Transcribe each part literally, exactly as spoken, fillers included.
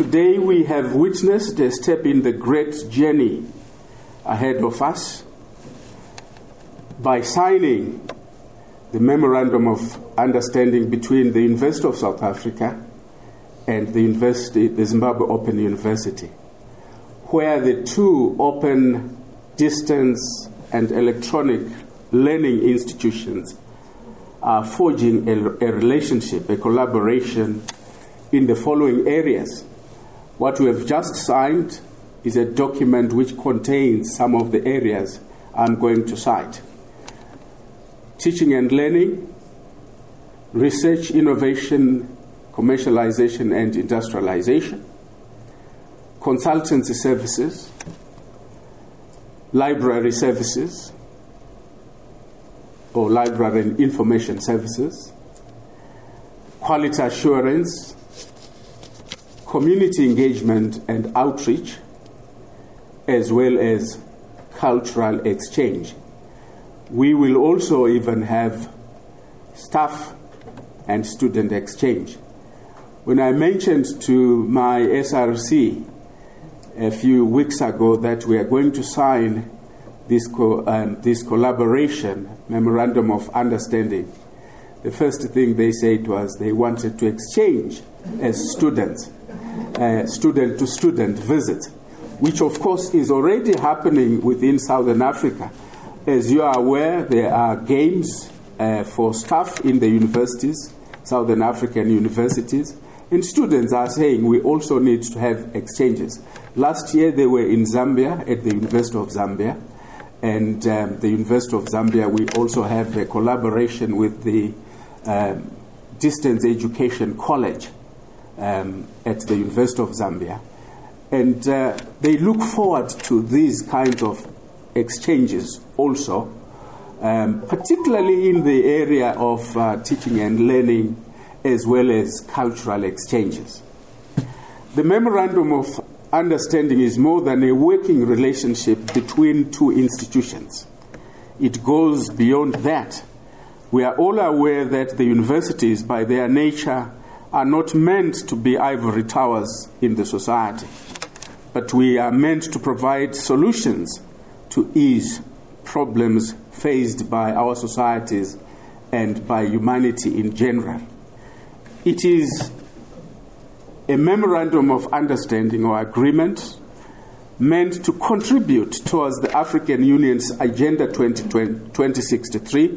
Today we have witnessed a step in the great journey ahead of us by signing the Memorandum of Understanding between the University of South Africa and the, University, the Zimbabwe Open University, where the two open distance and electronic learning institutions are forging a, a relationship, a collaboration in the following areas. What we have just signed is a document which contains some of the areas I'm going to cite: teaching and learning, research, innovation, commercialization and industrialization, consultancy services, library services, or library and information services, quality assurance, community engagement and outreach, as well as cultural exchange. We will also even have staff and student exchange. When I mentioned to my S R C a few weeks ago that we are going to sign this, co um, this collaboration memorandum of understanding, the first thing they said was they wanted to exchange as students, uh, student to student visits, which of course is already happening within Southern Africa. As you are aware, there are games uh, for staff in the universities, Southern African universities, and students are saying we also need to have exchanges. Last year they were in Zambia at the University of Zambia, and um, the University of Zambia, we also have a collaboration with the um, Distance Education College um, at the University of Zambia. And uh, they look forward to these kinds of exchanges also, um, particularly in the area of uh, teaching and learning, as well as cultural exchanges. The Memorandum of Understanding is more than a working relationship between two institutions. It goes beyond that. We are all aware that the universities, by their nature, are not meant to be ivory towers in the society, but we are meant to provide solutions to ease problems faced by our societies and by humanity in general. It is a memorandum of understanding or agreement meant to contribute towards the African Union's Agenda twenty sixty-three,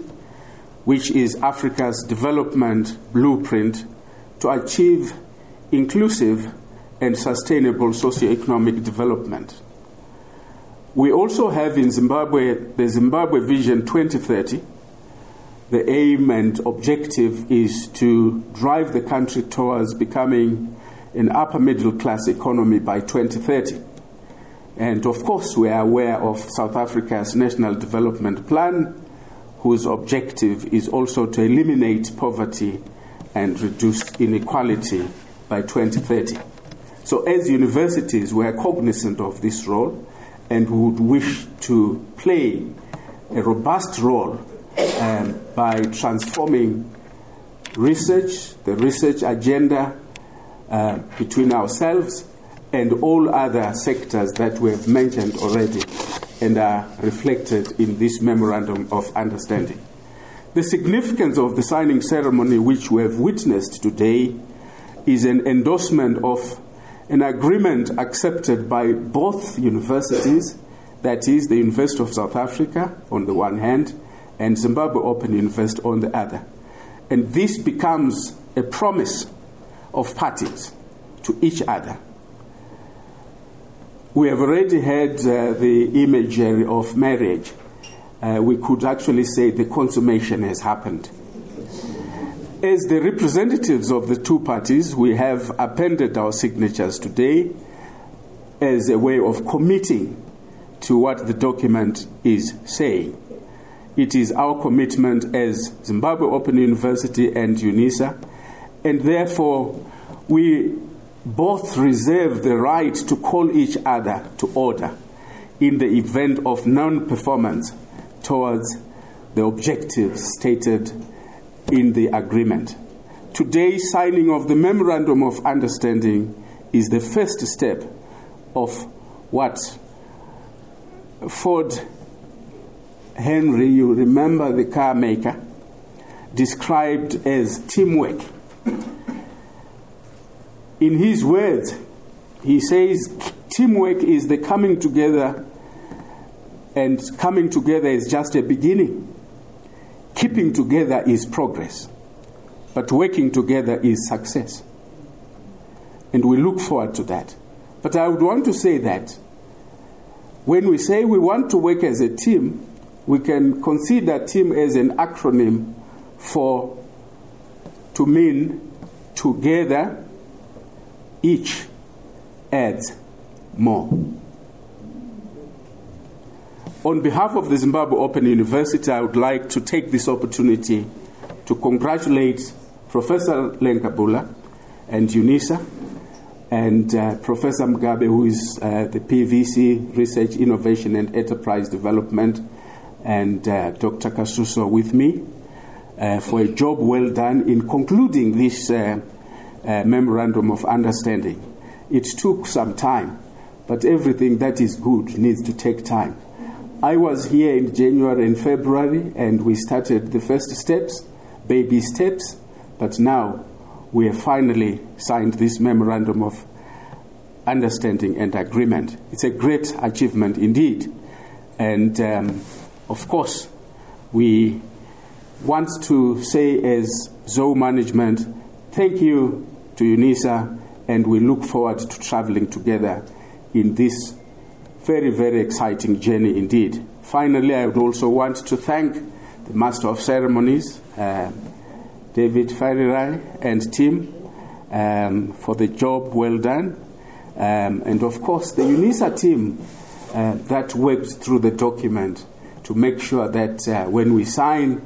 which is Africa's development blueprint to achieve inclusive and sustainable socioeconomic development. We also have in Zimbabwe the Zimbabwe Vision twenty thirty. The aim and objective is to drive the country towards becoming an upper middle class economy by twenty thirty. And of course we are aware of South Africa's National Development Plan, whose objective is also to eliminate poverty and reduce inequality by twenty thirty. So as universities, we are cognizant of this role and would wish to play a robust role um, by transforming research, the research agenda uh, between ourselves and all other sectors that we have mentioned already and are reflected in this memorandum of understanding. The significance of the signing ceremony which we have witnessed today is an endorsement of an agreement accepted by both universities, that is the University of South Africa on the one hand and Zimbabwe Open University on the other. And this becomes a promise of parties to each other. We have already had uh, the imagery of marriage. Uh, we could actually say the consummation has happened. As the representatives of the two parties, we have appended our signatures today as a way of committing to what the document is saying. It is our commitment as Zimbabwe Open University and UNISA, and therefore we both reserve the right to call each other to order in the event of non-performance towards the objectives stated in the agreement. Today's signing of the Memorandum of Understanding is the first step of what Ford Henry, you remember the car maker, described as teamwork. In his words, he says teamwork is the coming together, and coming together is just a beginning. Keeping together is progress, but working together is success. And we look forward to that. But I would want to say that when we say we want to work as a team, we can consider team as an acronym for to mean together, each adds more. On behalf of the Zimbabwe Open University, I would like to take this opportunity to congratulate Professor Lengabula and UNISA and uh, Professor Mugabe, who is uh, the P V C, Research, Innovation and Enterprise Development, and uh, Doctor Kasuso with me uh, for a job well done in concluding this uh, uh, memorandum of understanding. It took some time, but everything that is good needs to take time. I was here in January and February, and we started the first steps, baby steps, but now we have finally signed this memorandum of understanding and agreement. It's a great achievement indeed. And um, of course, we want to say as Zoe management, thank you to UNISA, and we look forward to traveling together in this very, very exciting journey indeed. Finally, I would also want to thank the Master of Ceremonies, uh, David Farirai and team, um, for the job well done. Um, and of course, the UNISA team uh, that worked through the document to make sure that uh, when we sign,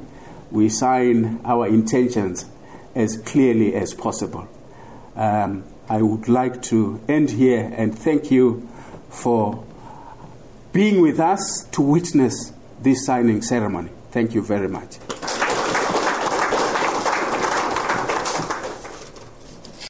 we sign our intentions as clearly as possible. Um, I would like to end here and thank you for being with us to witness this signing ceremony. Thank you very much.